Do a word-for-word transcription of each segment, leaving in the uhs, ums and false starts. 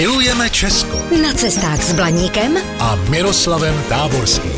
Milujeme Česko. Na cestách s Blaníkem a Miroslavem Táborským.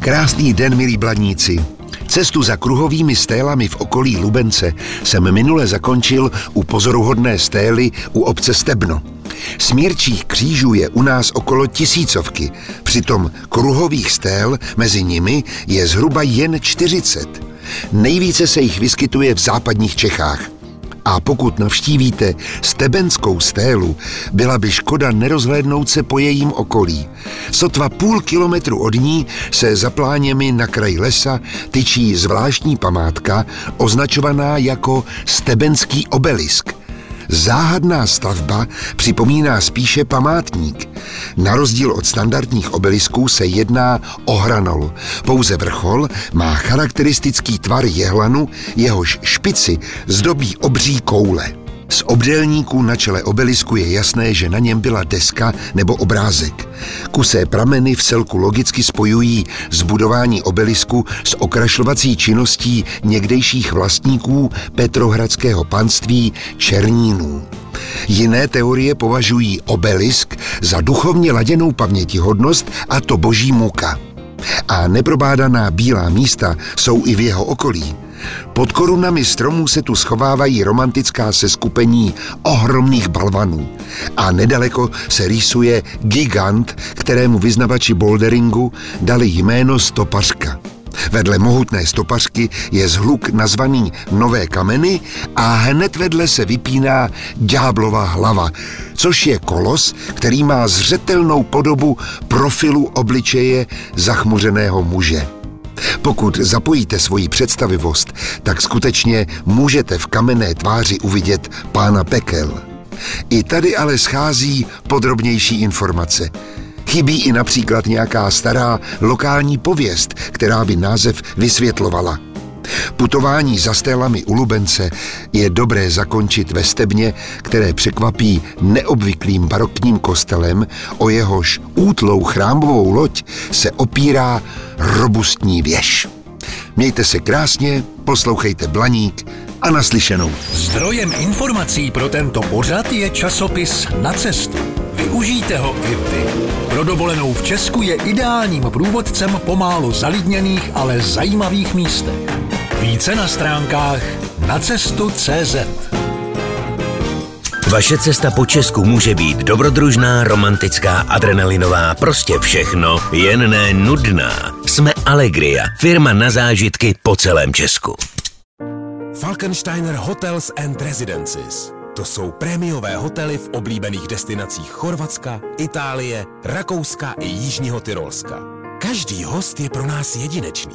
Krásný den, milí Blaníci. Cestu za kruhovými stélami v okolí Lubence jsem minule zakončil u pozoruhodné stély u obce Stebno. Smírčích křížů je u nás okolo tisícovky, přitom kruhových stél mezi nimi je zhruba jen čtyřicet. Nejvíce se jich vyskytuje v západních Čechách. A pokud navštívíte Stebenskou stélu, byla by škoda nerozhlédnout se po jejím okolí. Sotva půl kilometru od ní se za pláněmi na kraji lesa tyčí zvláštní památka, označovaná jako Stebenský obelisk. Záhadná stavba připomíná spíše památník. Na rozdíl od standardních obelisků se jedná o hranol. Pouze vrchol má charakteristický tvar jehlanu, jehož špici zdobí obří koule. Z obdélníků na čele obelisku je jasné, že na něm byla deska nebo obrázek. Kusé prameny vcelku logicky spojují zbudování obelisku s okrašlovací činností někdejších vlastníků Petrohradského panství Černínů. Jiné teorie považují obelisk za duchovně laděnou pamětihodnost, a to boží muka. A neprobádaná bílá místa jsou i v jeho okolí. Pod korunami stromů se tu schovávají romantická seskupení ohromných balvanů. A nedaleko se rýsuje gigant, kterému vyznavači boulderingu dali jméno Stopařka. Vedle mohutné Stopařky je zhluk nazvaný Nové kameny a hned vedle se vypíná Ďáblova hlava, což je kolos, který má zřetelnou podobu profilu obličeje zachmuřeného muže. Pokud zapojíte svoji představivost, tak skutečně můžete v kamenné tváři uvidět pána pekel. I tady ale schází podrobnější informace. Chybí i například nějaká stará lokální pověst, která by název vysvětlovala. Putování za stélami u Lubence je dobré zakončit ve Stebně, které překvapí neobvyklým barokním kostelem, o jehož útlou chrámovou loď se opírá robustní věž. Mějte se krásně, poslouchejte Blaník a naslyšenou. Zdrojem informací pro tento pořad je časopis Na cestu. Využijte ho i vy. Pro dovolenou v Česku je ideálním průvodcem po málo zalidněných, ale zajímavých místech. Více na stránkách Na Cestu.cz. Vaše cesta po Česku může být dobrodružná, romantická, adrenalinová, prostě všechno, jen ne nudná. Jsme Alegria, firma na zážitky po celém Česku. Falkensteiner Hotels and Residences. To jsou prémiové hotely v oblíbených destinacích Chorvatska, Itálie, Rakouska i Jižního Tyrolska. Každý host je pro nás jedinečný.